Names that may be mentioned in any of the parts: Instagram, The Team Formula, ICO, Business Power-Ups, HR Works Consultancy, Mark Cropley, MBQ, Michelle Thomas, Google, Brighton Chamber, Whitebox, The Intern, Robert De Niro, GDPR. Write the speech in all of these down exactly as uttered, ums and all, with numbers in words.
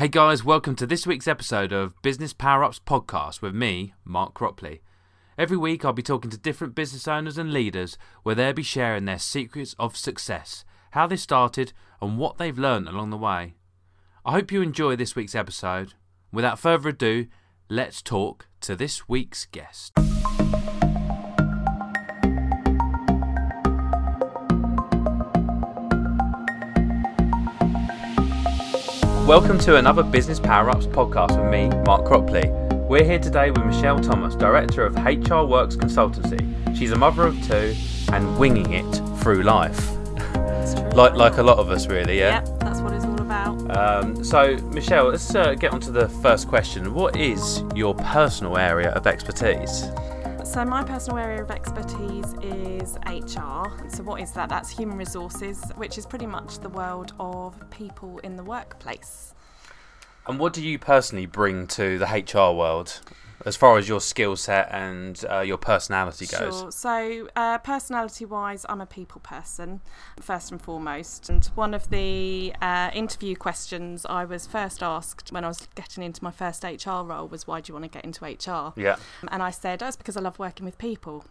Hey guys, welcome to this week's episode of Business Power-Ups podcast with me, Mark Cropley. Every week I'll be talking to different business owners and leaders where they'll be sharing their secrets of success, how they started and what they've learned along the way. I hope you enjoy this week's episode. Without further ado, let's talk to this week's guest. Welcome to another Business Power-Ups podcast with me, Mark Cropley. We're here today with Michelle Thomas, Director of H R Works Consultancy. She's a mother of two and winging it through life. That's true. like, like a lot of us, really, yeah? Yeah, that's what it's all about. Um, so, Michelle, let's uh, get on to the first question. What is your personal area of expertise? So my personal area of expertise is H R. So what is that? That's human resources, which is pretty much the world of people in the workplace. And what do you personally bring to the H R world as far as your skill set and uh, your personality goes? Sure. So uh, personality-wise, I'm a people person, first and foremost. And one of the uh, interview questions I was first asked when I was getting into my first H R role was, why do you want to get into H R? Yeah. And I said, oh, it's because I love working with people.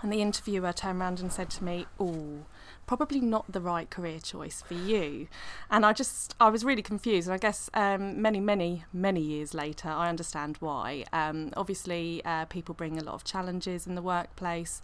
And the interviewer turned around and said to me, oh, probably not the right career choice for you. And I just, I was really confused. And I guess um, many, many, many years later, I understand why. Um, obviously, uh, people bring a lot of challenges in the workplace.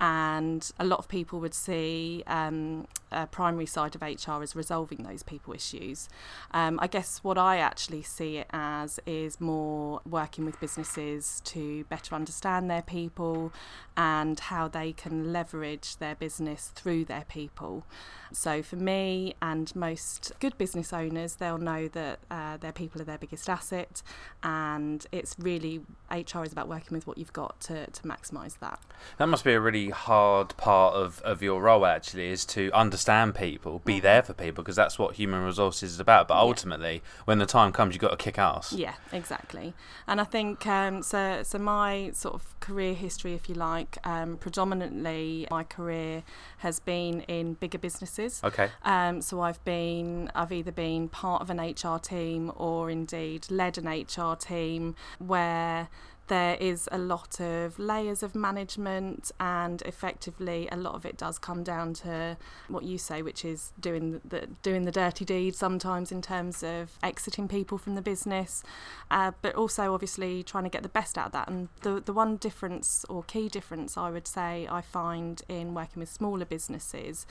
And a lot of people would see um, a primary side of H R as resolving those people issues. Um, I guess what I actually see it as is more working with businesses to better understand their people and how how they can leverage their business through their people. So for me and most good business owners, they'll know that uh, their people are their biggest asset, and it's really, H R is about working with what you've got to, to maximise that. That must be a really hard part of, of your role actually, is to understand people, be yeah. there for people, because that's what human resources is about. But ultimately, yeah. when the time comes, you've got to kick ass. Yeah, exactly. And I think, um, so, so my sort of career history, if you like, um, predominantly my career has been in bigger businesses. Okay. Um, so I've been, I've either been part of an H R team or indeed led an H R team where there is a lot of layers of management, and effectively a lot of it does come down to what you say, which is doing the doing the dirty deed sometimes in terms of exiting people from the business, uh, but also obviously trying to get the best out of that. And the, the one difference or key difference I would say I find in working with smaller businesses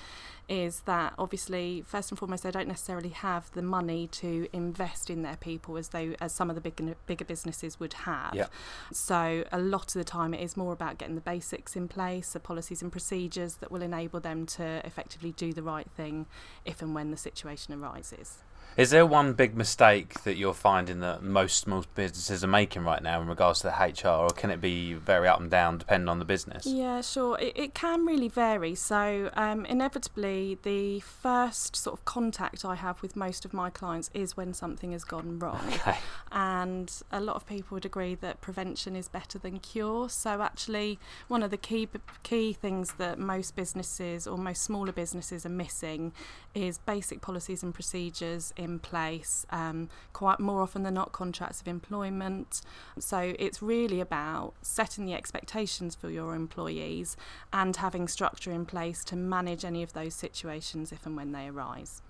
is that obviously first and foremost they don't necessarily have the money to invest in their people as they as some of the bigger, bigger businesses would have. Yeah. So a lot of the time it is more about getting the basics in place, the policies and procedures that will enable them to effectively do the right thing if and when the situation arises. Is there one big mistake that you're finding that most small businesses are making right now in regards to the H R, or can it be very up and down depending on the business? Yeah, sure. It, it can really vary. So um, inevitably, the first sort of contact I have with most of my clients is when something has gone wrong. Okay. And a lot of people would agree that prevention is better than cure. So actually, one of the key key things that most businesses or most smaller businesses are missing is basic policies and procedures in place, um, quite more often than not contracts of employment. So it's really about setting the expectations for your employees and having structure in place to manage any of those situations if and when they arise.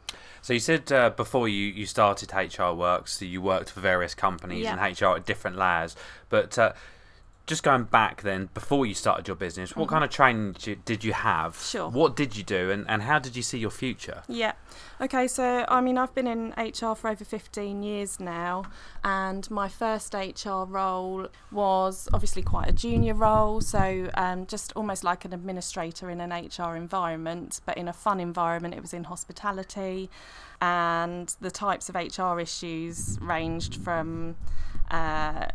So you said uh, before you, you started H R Works, so you worked for various companies yeah. and H R at different layers, but uh, just going back then, before you started your business, what mm-hmm. kind of training did you, did you have? Sure. What did you do, and, and how did you see your future? Yeah. Okay, so, I mean, I've been in H R for over fifteen years now, and my first H R role was obviously quite a junior role, so um, just almost like an administrator in an H R environment, but in a fun environment. It was in hospitality, and the types of H R issues ranged from... Uh,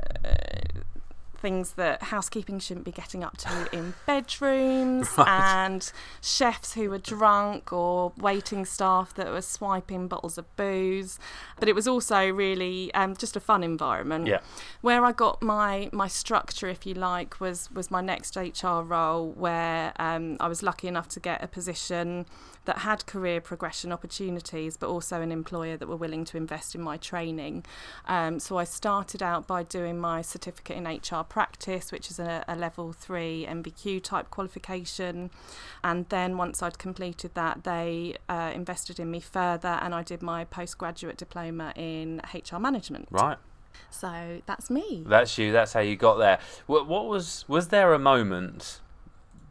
things that housekeeping shouldn't be getting up to in bedrooms right. and chefs who were drunk or waiting staff that were swiping bottles of booze. But it was also really um, just a fun environment. Yeah. Where I got my, my structure, if you like, was, was my next H R role, where um, I was lucky enough to get a position that had career progression opportunities, but also an employer that were willing to invest in my training. Um, so I started out by doing my certificate in H R practice, which is a, a level three M B Q type qualification. And then once I'd completed that, they uh, invested in me further, and I did my postgraduate diploma in H R management. Right. So that's me. That's you. That's how you got there. What, what was was there a moment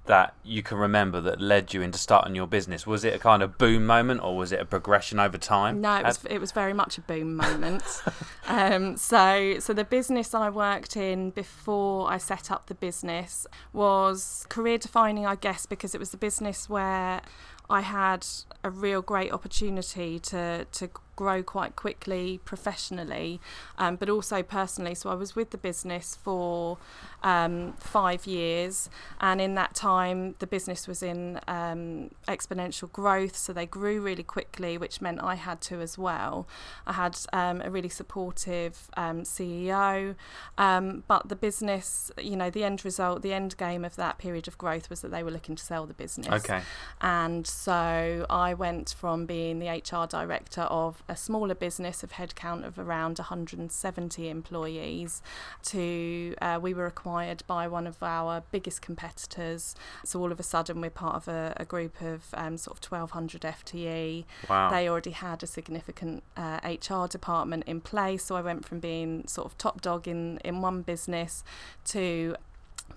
that you can remember that led you into starting your business? Was it a kind of boom moment, or was it a progression over time? No, it was, it was very much a boom moment. um, so, so the business I worked in before I set up the business was career defining, I guess, because it was the business where I had a real great opportunity to to. grow quite quickly professionally, um, but also personally. So I was with the business for um, five years, and in that time the business was in um, exponential growth, so they grew really quickly, which meant I had to as well. I had um, a really supportive um, C E O, um, but the business, you know, the end result, the end game of that period of growth was that they were looking to sell the business. Okay. And so I went from being the H R director of a smaller business of headcount of around one hundred seventy employees to uh, we were acquired by one of our biggest competitors. So all of a sudden we're part of a, a group of um, sort of twelve hundred F T E. Wow. They already had a significant uh, H R department in place. So I went from being sort of top dog in, in one business to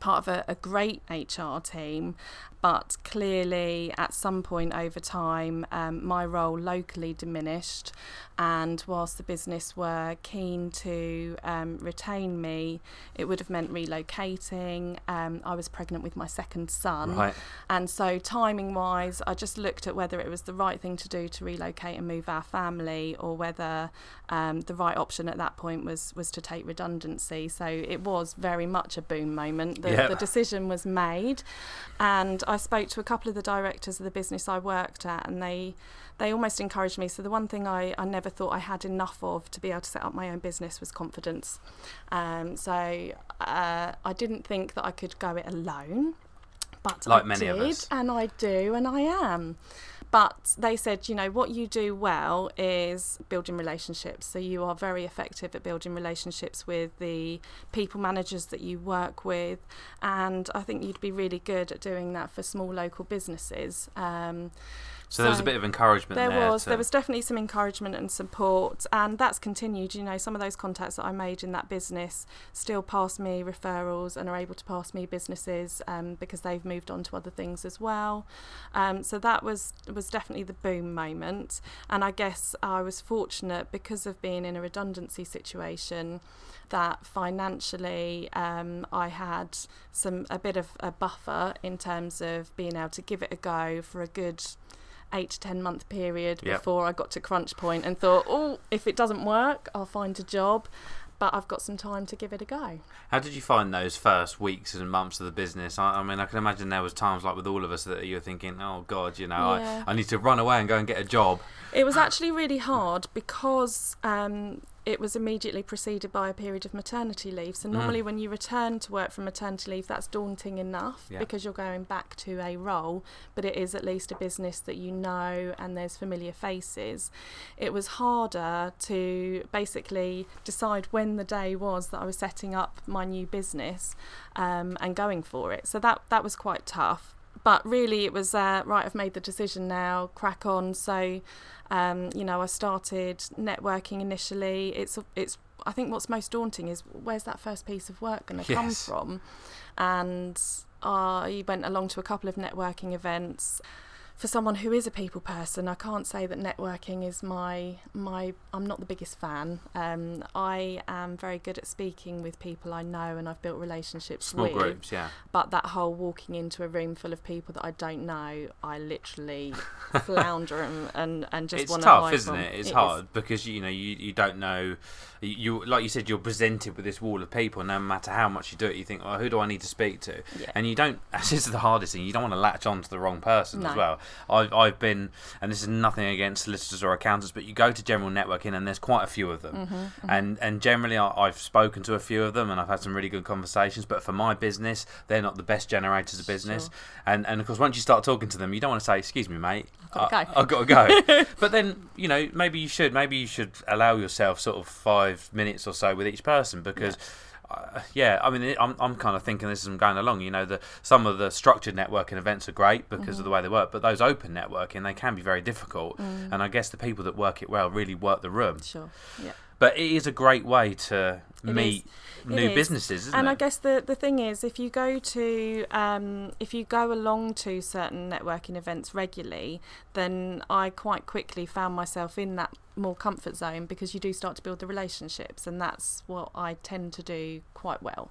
part of a, a great H R team, but clearly at some point over time um, my role locally diminished, and whilst the business were keen to um, retain me, it would have meant relocating. um, I was pregnant with my second son. Right. And so timing wise I just looked at whether it was the right thing to do to relocate and move our family, or whether um, the right option at that point was was to take redundancy. So it was very much a boom moment. The, yeah. the decision was made, and I spoke to a couple of the directors of the business I worked at, and they they almost encouraged me. So the one thing I, I never thought I had enough of to be able to set up my own business was confidence. Um, so uh, I didn't think that I could go it alone, but like I many did, of us. And I do, and I am. But they said, you know, what you do well is building relationships. So you are very effective at building relationships with the people managers that you work with. And I think you'd be really good at doing that for small local businesses. Um, So, so there was a bit of encouragement there. There was, to... there was definitely some encouragement and support, and that's continued. You know, some of those contacts that I made in that business still pass me referrals and are able to pass me businesses um, because they've moved on to other things as well. Um, so that was, was definitely the boom moment. And I guess I was fortunate because of being in a redundancy situation that financially um, I had some a bit of a buffer in terms of being able to give it a go for a good eight to ten month period. Yep. Before I got to crunch point and thought, oh, if it doesn't work, I'll find a job, but I've got some time to give it a go. How did you find those first weeks and months of the business? I, I mean, I can imagine there was times like with all of us that you were thinking, oh God, you know, yeah. I, I need to run away and go and get a job. It was actually really hard because um, it was immediately preceded by a period of maternity leave. So normally mm. when you return to work from maternity leave, that's daunting enough. Yeah. Because you're going back to a role, but it is at least a business that you know and there's familiar faces. It was harder to basically decide when the day was that I was setting up my new business um, and going for it. So that, that was quite tough. But really it was, uh, right, I've made the decision now, crack on. So, um, you know, I started networking initially. It's, it's. I think what's most daunting is where's that first piece of work going to yes. come from? And I went along to a couple of networking events. For someone who is a people person, I can't say that networking is my my I'm not the biggest fan. Um, I am very good at speaking with people I know and I've built relationships Small with. Small groups, yeah. But that whole walking into a room full of people that I don't know, I literally flounder and, and, and just want to hide. It's tough, isn't from. it? It's it hard is. because you know you, you don't know. You like you said, you're presented with this wall of people. No matter how much you do it, you think, oh, who do I need to speak to? Yeah. And you don't. This is the hardest thing. You don't want to latch on to the wrong person no. as well. I've, I've been, and this is nothing against solicitors or accountants, but you go to general networking and there's quite a few of them. Mm-hmm, mm-hmm. And and generally I, I've spoken to a few of them and I've had some really good conversations, but for my business, they're not the best generators of business. Sure. And, and of course, once you start talking to them, you don't want to say, excuse me, mate, I, I've got to go. But then, you know, maybe you should, maybe you should allow yourself sort of five minutes or so with each person, because... Yeah. Uh, yeah, I mean, I'm I'm kind of thinking this as I'm going along. You know, the some of the structured networking events are great because mm-hmm. of the way they work, but those open networking, they can be very difficult. Mm. And I guess the people that work it well really work the room. Sure, yeah. But it is a great way to it meet is. new is. businesses, isn't and it? And I guess the, the thing is, if you go to um, if you go along to certain networking events regularly, then I quite quickly found myself in that more comfort zone, because you do start to build the relationships, and that's what I tend to do quite well.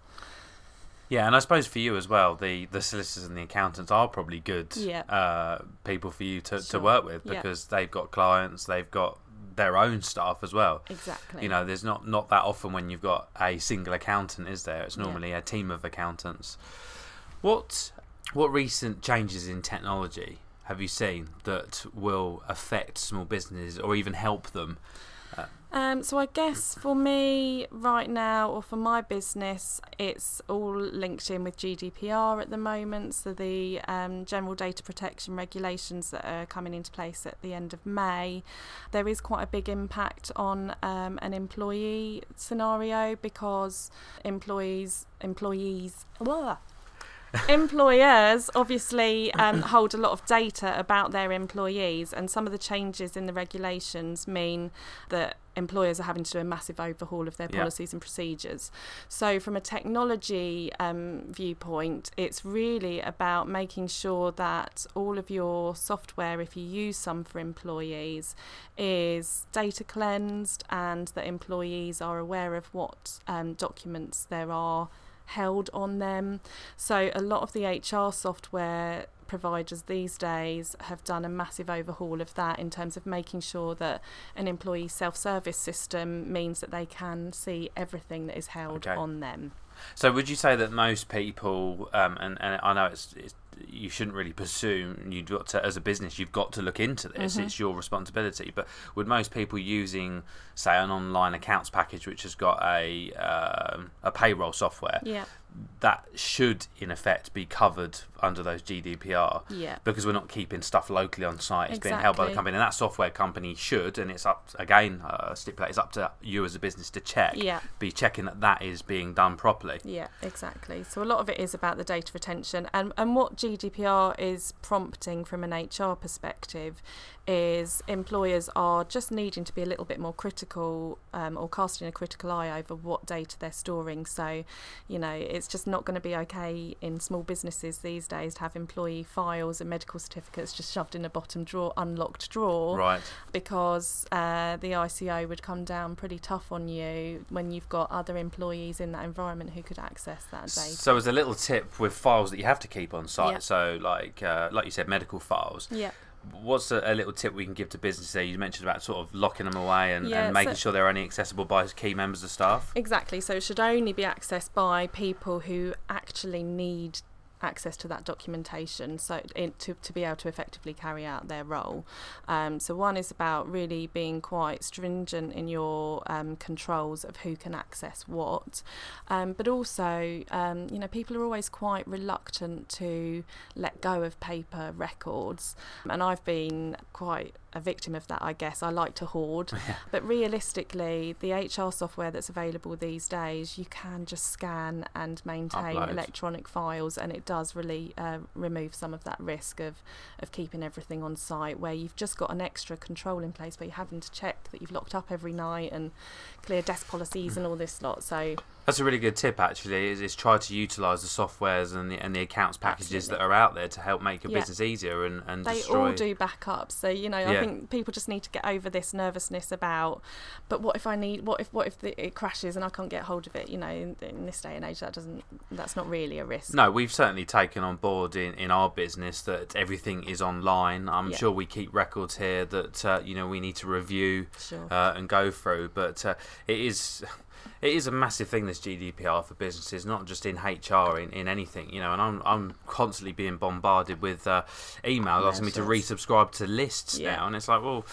Yeah, and I suppose for you as well, the, the solicitors and the accountants are probably good yeah. uh, people for you to, sure. to work with, because yeah. they've got clients, they've got their own staff as well. Exactly. You know, there's not, not that often when you've got a single accountant, is there? It's normally yeah. a team of accountants. What what recent changes in technology have you seen that will affect small businesses or even help them? Uh, um, so I guess for me right now, or for my business, it's all linked in with G D P R at the moment. So the um, general data protection regulations that are coming into place at the end of May, there is quite a big impact on um, an employee scenario, because employees, employees, blah, employers obviously um, hold a lot of data about their employees, and some of the changes in the regulations mean that employers are having to do a massive overhaul of their policies yeah. and procedures. So from a technology um, viewpoint, it's really about making sure that all of your software, if you use some for employees, is data cleansed, and that employees are aware of what um, documents there are held on them. So a lot of the H R software providers these days have done a massive overhaul of that, in terms of making sure that an employee self-service system means that they can see everything that is held okay. on them. So would you say that most people, um, and, and I know it's, it's you shouldn't really presume, you've got to, as a business, you've got to look into this, mm-hmm. it's your responsibility, but would most people using, say, an online accounts package which has got a um, a payroll software, yeah. that should in effect be covered under those G D P R, yeah. because we're not keeping stuff locally on site, it's exactly. being held by the company, and that software company should, and it's up, again, uh, stipulate, it's up to you as a business to check, yeah. be checking that that is being done properly. Yeah, exactly. So a lot of it is about the data retention, and, and what G D P R is prompting from an H R perspective is employers are just needing to be a little bit more critical um, or casting a critical eye over what data they're storing. So, you know, it's just not going to be okay in small businesses these days to have employee files and medical certificates just shoved in a bottom drawer, unlocked drawer, right? Because uh, the I C O would come down pretty tough on you when you've got other employees in that environment who could access that data. So as a little tip with files that you have to keep on site, yeah. so like uh, like you said, medical files. Yeah. What's a, a little tip we can give to businesses there? You mentioned about sort of locking them away and, yeah, and making so sure they're only accessible by key members of staff. Exactly. So it should only be accessed by people who actually need access to that documentation, so in, to, to be able to effectively carry out their role. Um, so one is about really being quite stringent in your um, controls of who can access what, um, but also um, you know, people are always quite reluctant to let go of paper records, and I've been quite a victim of that, I guess. I like to hoard, yeah. but realistically, the H R software that's available these days, you can just scan and maintain Upload. electronic files, and it does really uh, remove some of that risk of of keeping everything on site, where you've just got an extra control in place, where you're having to check that you've locked up every night and clear desk policies and all this lot. So that's a really good tip, actually, is, is try to utilise the softwares and the, and the accounts packages Absolutely. that are out there to help make your yeah. business easier and, and they destroy... all do backups. So, you know, yeah. I think people just need to get over this nervousness about, but what if I need, what if what if the, it crashes and I can't get hold of it? You know, in, in this day and age, that doesn't, that's not really a risk. No, we've certainly taken on board in, in our business that everything is online. I'm yeah. sure we keep records here that, uh, you know, we need to review sure. uh, and go through, but uh, it is... It is a massive thing, this G D P R for businesses, not just in H R, in, in anything, you know. And I'm I'm constantly being bombarded with uh, emails yeah, asking me so to resubscribe to lists yeah. now, and it's like, well,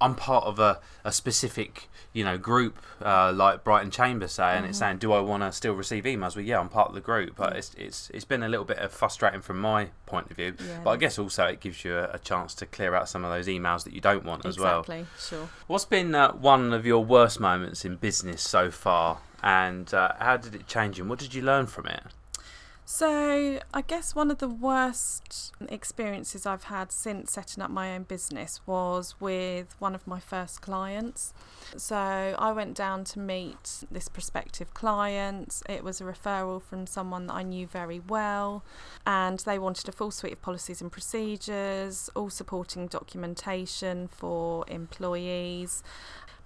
I'm part of a, a specific, you know, group uh, like Brighton Chamber, say, and mm-hmm. it's saying, do I want to still receive emails? Well, yeah, I'm part of the group. But it's it's it's been a little bit of frustrating from my point of view. Yeah, but I guess also it gives you a, a chance to clear out some of those emails that you don't want as well. Exactly, sure. What's been uh, one of your worst moments in business so far, and uh, how did it change you? And what did you learn from it? So I guess one of the worst experiences I've had since setting up my own business was with one of my first clients. So I went down to meet this prospective client. It was a referral from someone that I knew very well, and they wanted a full suite of policies and procedures, all supporting documentation for employees.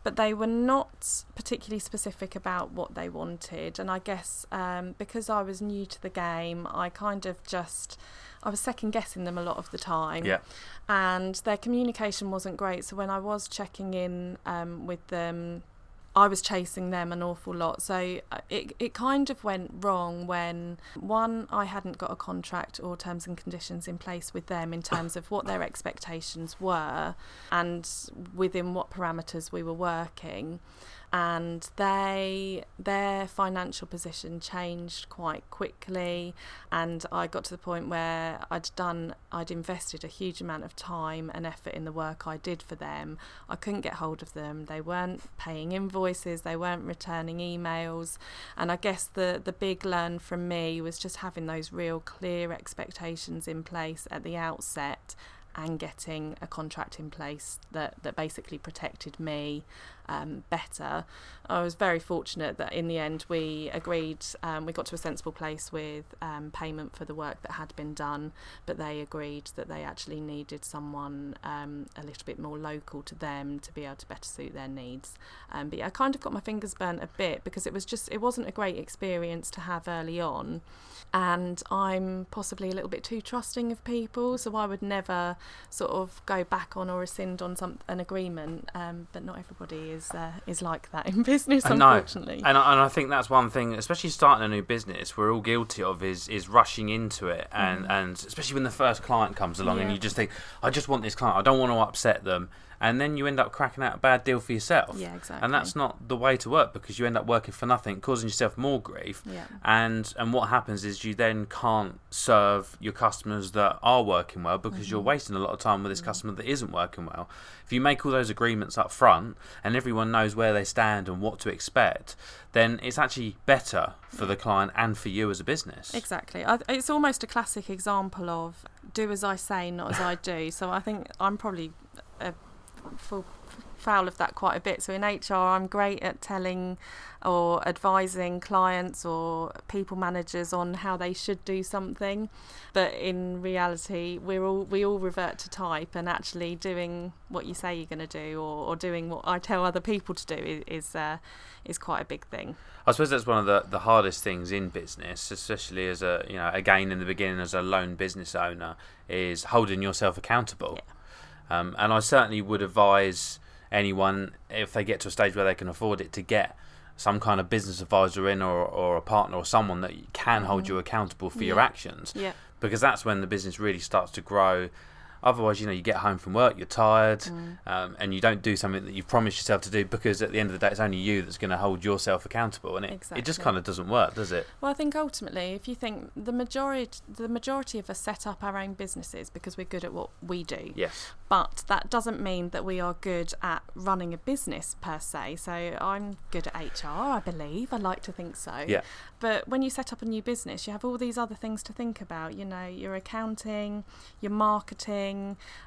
But they were not particularly specific about what they wanted. And I guess um, because I was new to the game, I kind of just, I was second guessing them a lot of the time. Yeah. And their communication wasn't great. So when I was checking in um, with them, I was chasing them an awful lot. So it it kind of went wrong when, one, I hadn't got a contract or terms and conditions in place with them in terms of what their expectations were and within what parameters we were working. And they their financial position changed quite quickly, and I got to the point where I'd done I'd invested a huge amount of time and effort in the work I did for them. I couldn't get hold of them. They weren't paying invoices, they weren't returning emails, and I guess the the big learn from me was just having those real clear expectations in place at the outset, and getting a contract in place that, that basically protected me um, better. I was very fortunate that in the end we agreed, um, we got to a sensible place with um, payment for the work that had been done, but they agreed that they actually needed someone um, a little bit more local to them to be able to better suit their needs. Um, but yeah, I kind of got my fingers burnt a bit because it was just, it wasn't a great experience to have early on. And I'm possibly a little bit too trusting of people, so I would never sort of go back on or rescind on some an agreement. Um, but not everybody is uh, is like that in business, and unfortunately. No. And I, and I think that's one thing, especially starting a new business, we're all guilty of is is rushing into it, and mm. and especially when the first client comes along, yeah. and you just think, I just want this client, I don't want to upset them. And then you end up cracking out a bad deal for yourself. Yeah, exactly. And that's not the way to work, because you end up working for nothing, causing yourself more grief. Yeah. And and what happens is you then can't serve your customers that are working well, because mm-hmm. you're wasting a lot of time with this mm-hmm. customer that isn't working well. If you make all those agreements up front and everyone knows where they stand and what to expect, then it's actually better for the client and for you as a business. Exactly. I, it's almost a classic example of do as I say, not as I do. So I think I'm probably... a Full foul of that quite a bit. So in H R, I'm great at telling or advising clients or people managers on how they should do something, but in reality, we're all we all revert to type, and actually doing what you say you're going to do, or, or doing what I tell other people to do is is, uh, is quite a big thing. I suppose that's one of the, the hardest things in business, especially as a you know again in the beginning as a lone business owner, is holding yourself accountable. Yeah. Um, and I certainly would advise anyone, if they get to a stage where they can afford it, to get some kind of business advisor in, or, or a partner or someone that can hold you accountable for yeah. your actions. Yeah. Because that's when the business really starts to grow. Otherwise, you know, you get home from work, you're tired, mm. um, and you don't do something that you promised yourself to do, because at the end of the day, it's only you that's going to hold yourself accountable, and it, exactly. it just kind of doesn't work, does it? Well, I think ultimately, if you think the majority, the majority of us set up our own businesses because we're good at what we do. Yes. But that doesn't mean that we are good at running a business per se. So I'm good at H R, I believe. I like to think so. Yeah. But when you set up a new business, you have all these other things to think about. You know, your accounting, your marketing.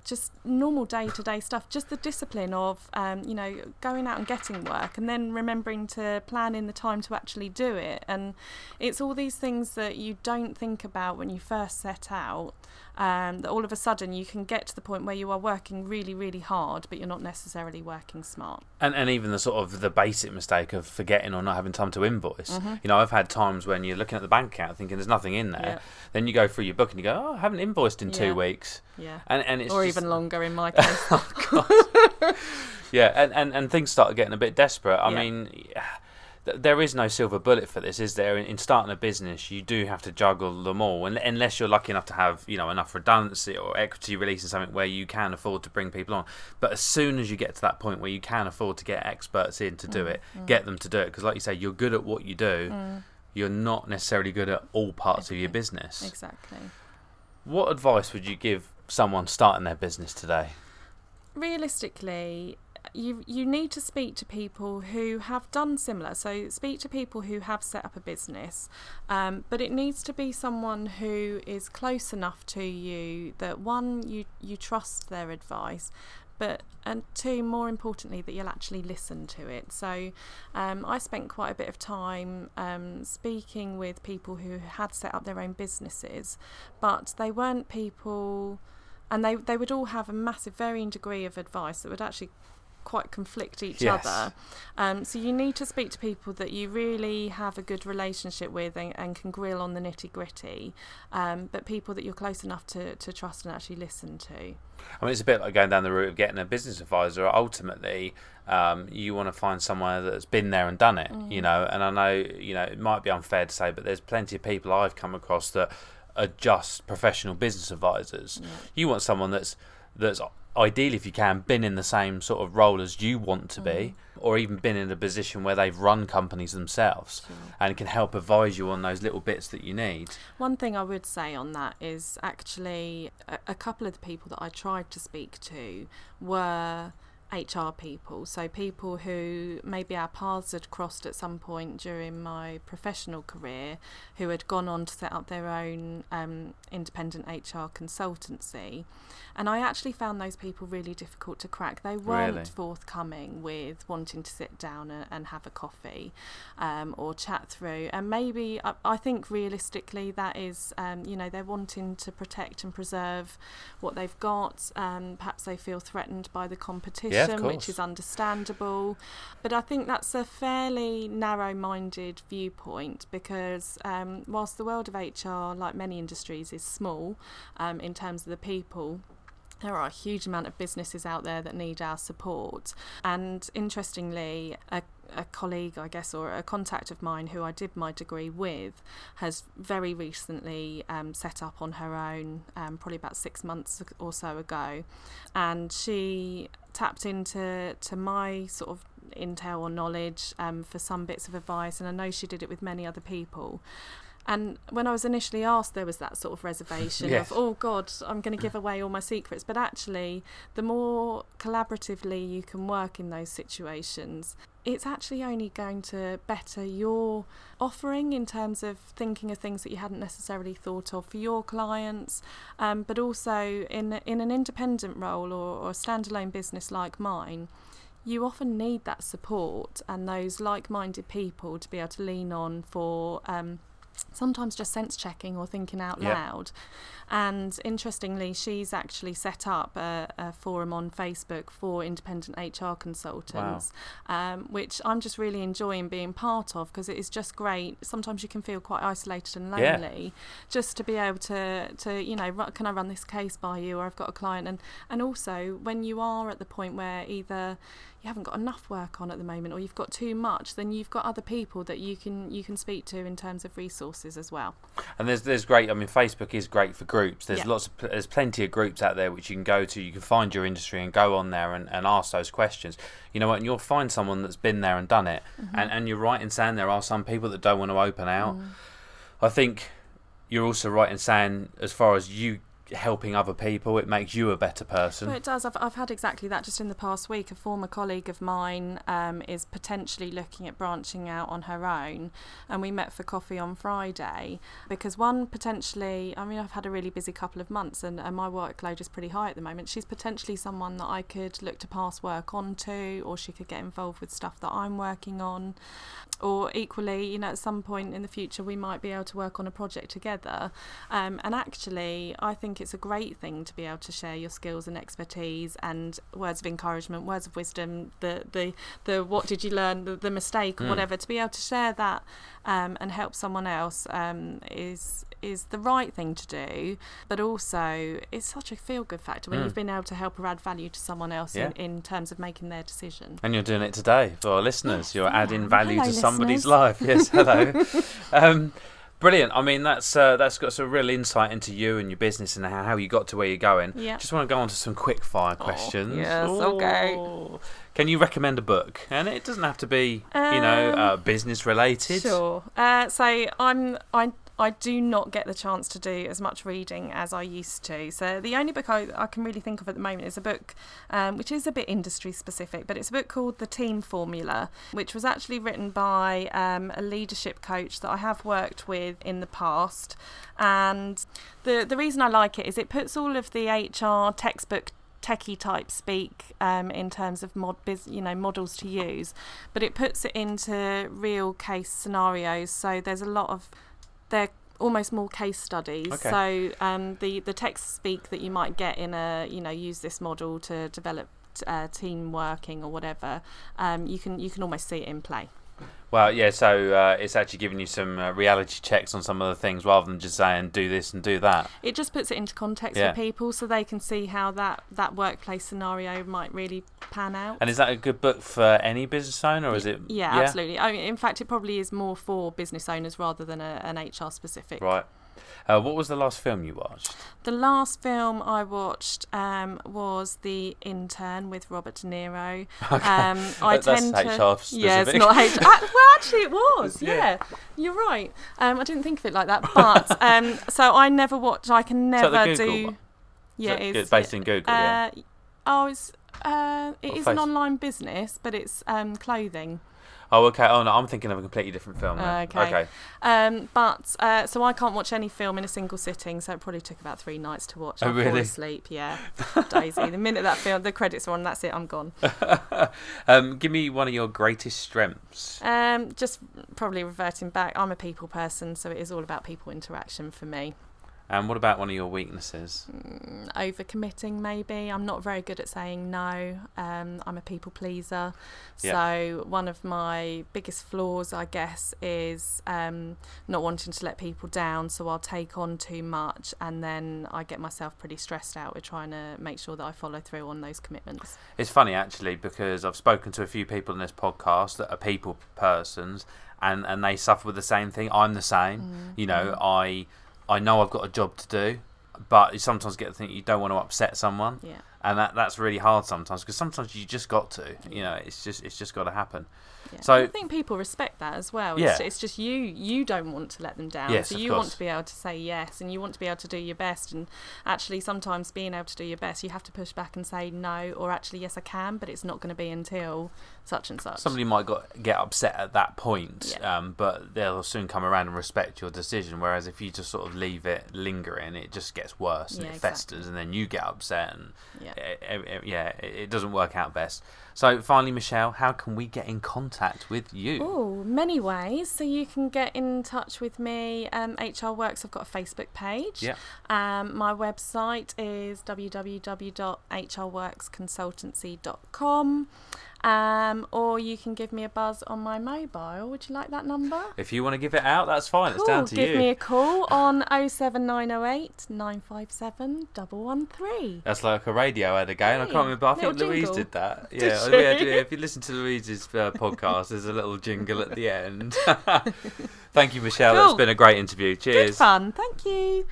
Just normal day-to-day stuff, just the discipline of um, you know going out and getting work, and then remembering to plan in the time to actually do it. And it's all these things that you don't think about when you first set out, um, that all of a sudden you can get to the point where you are working really really hard, but you're not necessarily working smart. And and even the sort of the basic mistake of forgetting or not having time to invoice. Mm-hmm. You know, I've had times when you're looking at the bank account thinking there's nothing in there, yeah. then you go through your book and you go, oh, I haven't invoiced in yeah. two weeks. Yeah. And, and it's or just... even longer in my case. Oh, God. yeah, and, and, and things start getting a bit desperate. I yeah. mean, th- there is no silver bullet for this, is there? In, in starting a business, you do have to juggle them all, and unless you're lucky enough to have, you know, enough redundancy or equity release in something where you can afford to bring people on. But as soon as you get to that point where you can afford to get experts in to do mm, it, mm. get them to do it, because like you say, you're good at what you do. Mm. You're not necessarily good at all parts okay. of your business. Exactly. What advice would you give someone starting their business today? Realistically, you you need to speak to people who have done similar. So speak to people who have set up a business, um, but it needs to be someone who is close enough to you that, one, you, you trust their advice, but and two, more importantly, that you'll actually listen to it. So um, I spent quite a bit of time um, speaking with people who had set up their own businesses, but they weren't people, and they, they would all have a massive varying degree of advice that would actually quite conflict each yes. other. Um, so you need to speak to people that you really have a good relationship with and, and can grill on the nitty-gritty, um, but people that you're close enough to, to trust and actually listen to. I mean, it's a bit like going down the route of getting a business advisor. Ultimately, um, you want to find someone that's been there and done it, mm. you know, and I know, you know, it might be unfair to say, but there's plenty of people I've come across that are just professional business advisors. Mm. You want someone that's that's ideally, if you can, been in the same sort of role as you want to be, mm. or even been in a position where they've run companies themselves sure. and can help advise you on those little bits that you need. One thing I would say on that is actually a, a couple of the people that I tried to speak to were H R people, so people who maybe our paths had crossed at some point during my professional career, who had gone on to set up their own um, independent H R consultancy, and I actually found those people really difficult to crack. They weren't really forthcoming with wanting to sit down and, and have a coffee um, or chat through, and maybe I, I think realistically that is um, you know, they're wanting to protect and preserve what they've got, um, perhaps they feel threatened by the competition. Yeah. Yeah, which is understandable, but I think that's a fairly narrow-minded viewpoint, because um, whilst the world of H R, like many industries, is small um, in terms of the people, there are a huge amount of businesses out there that need our support. And interestingly, a a colleague, I guess, or a contact of mine who I did my degree with has very recently um, set up on her own, um, probably about six months or so ago, and she tapped into to my sort of intel or knowledge um, for some bits of advice, and I know she did it with many other people. And when I was initially asked, there was that sort of reservation yes. of, oh God, I'm going to give away all my secrets. But actually, the more collaboratively you can work in those situations, it's actually only going to better your offering in terms of thinking of things that you hadn't necessarily thought of for your clients, um, but also in in an independent role or, or a standalone business like mine, you often need that support and those like-minded people to be able to lean on for um sometimes just sense checking or thinking out yep. loud. And interestingly, she's actually set up a, a forum on Facebook for independent H R consultants, wow. um, which I'm just really enjoying being part of, because it is just great. Sometimes you can feel quite isolated and lonely, yeah. just to be able to, to you know, can I run this case by you, or I've got a client. And, and also when you are at the point where either you haven't got enough work on at the moment or you've got too much, then you've got other people that you can you can speak to in terms of resources as well. And there's there's great, I mean, Facebook is great for groups. There's yeah. lots of, there's plenty of groups out there which you can go to. You can find your industry and go on there and, and ask those questions. You know what, and you'll find someone that's been there and done it. Mm-hmm. And, and you're right in saying there are some people that don't want to open out. Mm. I think you're also right in saying, as far as you helping other people, it makes you a better person. Well, it does. I've, I've had exactly that just in the past week. A former colleague of mine um, is potentially looking at branching out on her own, and we met for coffee on Friday, because one potentially, I mean, I've had a really busy couple of months and, and my workload is pretty high at the moment. She's potentially someone that I could look to pass work on to, or she could get involved with stuff that I'm working on, or equally, you know, at some point in the future we might be able to work on a project together. Um, and actually I think it's a great thing to be able to share your skills and expertise and words of encouragement, words of wisdom, the the, the what did you learn, the, the mistake, mm. whatever, to be able to share that um, and help someone else um, is is the right thing to do. But also it's such a feel-good factor when mm. you've been able to help or add value to someone else yeah. in, in terms of making their decision. And you're doing it today for our listeners. Yes, you're yeah. adding value Hello, to listeners. somebody's life. Yes, hello. um, brilliant. I mean, that's uh, that's got some real insight into you and your business and how you got to where you're going. Yeah. Just want to go on to some quick fire questions. Oh, yes, Ooh. okay. Can you recommend a book? And it doesn't have to be, um, you know, uh, business related. Sure. Uh, so I'm I. I do not get the chance to do as much reading as I used to. So the only book I, I can really think of at the moment is a book um, which is a bit industry specific, but it's a book called The Team Formula, which was actually written by um, a leadership coach that I have worked with in the past. And the, the reason I like it is it puts all of the H R textbook techie type speak um, in terms of mod, biz, you know, models to use, but it puts it into real case scenarios. So there's a lot of they're almost more case studies. Okay. So um, the, the text speak that you might get in a, you know, use this model to develop uh, team working or whatever, um, you can you can almost see it in play. Well, yeah, so uh, it's actually giving you some uh, reality checks on some of the things rather than just saying do this and do that. It just puts it into context yeah. for people so they can see how that, that workplace scenario might really pan out. And is that a good book for any business owner? Or is it? Yeah, yeah? absolutely. I mean, in fact, it probably is more for business owners rather than a, an H R specific. Right. Uh, what was the last film you watched? The last film I watched um, was The Intern with Robert De Niro. Okay. Um, I That's tend H R specific. Yeah, it's not H R. Well, actually it was, yeah. yeah. You're right. Um, I didn't think of it like that. But um, so I never watch, I can never Is that the Google do... One? Yeah, Is that it is. Based in Google, uh, yeah. Oh, it's, uh, it what is face? an online business, but it's um, clothing. Oh, okay. Oh, no, I'm thinking of a completely different film. Uh, okay. okay. Um, but, uh, so I can't watch any film in a single sitting, so it probably took about three nights to watch. Oh, I really? I fall asleep, yeah. Daisy. The minute that film, the credits are on, that's it, I'm gone. um, give me one of your greatest strengths. Um, just probably reverting back. I'm a people person, so it is all about people interaction for me. And what about one of your weaknesses? Mm, overcommitting, maybe. I'm not very good at saying no. Um, I'm a people pleaser. Yeah. So one of my biggest flaws, I guess, is um, not wanting to let people down. So I'll take on too much and then I get myself pretty stressed out with trying to make sure that I follow through on those commitments. It's funny, actually, because I've spoken to a few people in this podcast that are people persons and, and they suffer with the same thing. I'm the same. Mm-hmm. You know, I... I know I've got a job to do, but you sometimes get the thing you don't want to upset someone, yeah. and that that's really hard sometimes because sometimes you just got to, you know, it's just it's just got to happen. Yeah. So I think people respect that as well. Yeah. It's, it's just you you don't want to let them down, yes, so you want to be able to say yes, and you want to be able to do your best. And actually, sometimes being able to do your best, you have to push back and say no, or actually yes, I can, but it's not going to be until such and such. Somebody might got, get upset at that point, yeah. um, but they'll soon come around and respect your decision. Whereas if you just sort of leave it lingering, it just gets worse and yeah, it exactly. festers, and then you get upset, and yeah, it, it, yeah, it doesn't work out best. So finally, Michelle, how can we get in contact? with you? Oh, many ways. So you can get in touch with me. Um, H R Works, I've got a Facebook page. Yeah. Um, my website is w w w dot h r works consultancy dot com. Um, or you can give me a buzz on my mobile. Would you like that number? If you want to give it out, that's fine. Cool. It's down to give you. Give me a call on oh seven nine oh eight nine five seven one one three. That's like a radio ad again. Hey, I can't remember. I think Louise jingle. did that. Yeah, did yeah, yeah. If you listen to Louise's uh, podcast, there's a little jingle at the end. Thank you, Michelle. Cool. It's been a great interview. Cheers. Good fun. Thank you.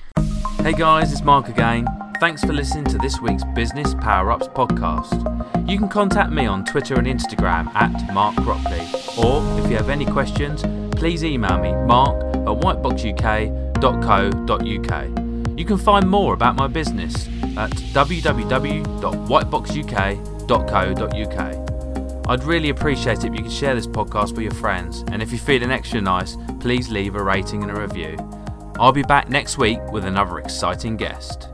Hey guys, it's Mark again. Thanks for listening to this week's Business Power-Ups podcast. You can contact me on Twitter and Instagram at Mark Cropley, or if you have any questions, please email me mark at whitebox u k dot co dot u k. You can find more about my business at w w w dot whitebox u k dot co dot u k. I'd really appreciate it if you could share this podcast with your friends, and if you're feeling extra nice, please leave a rating and a review. I'll be back next week with another exciting guest.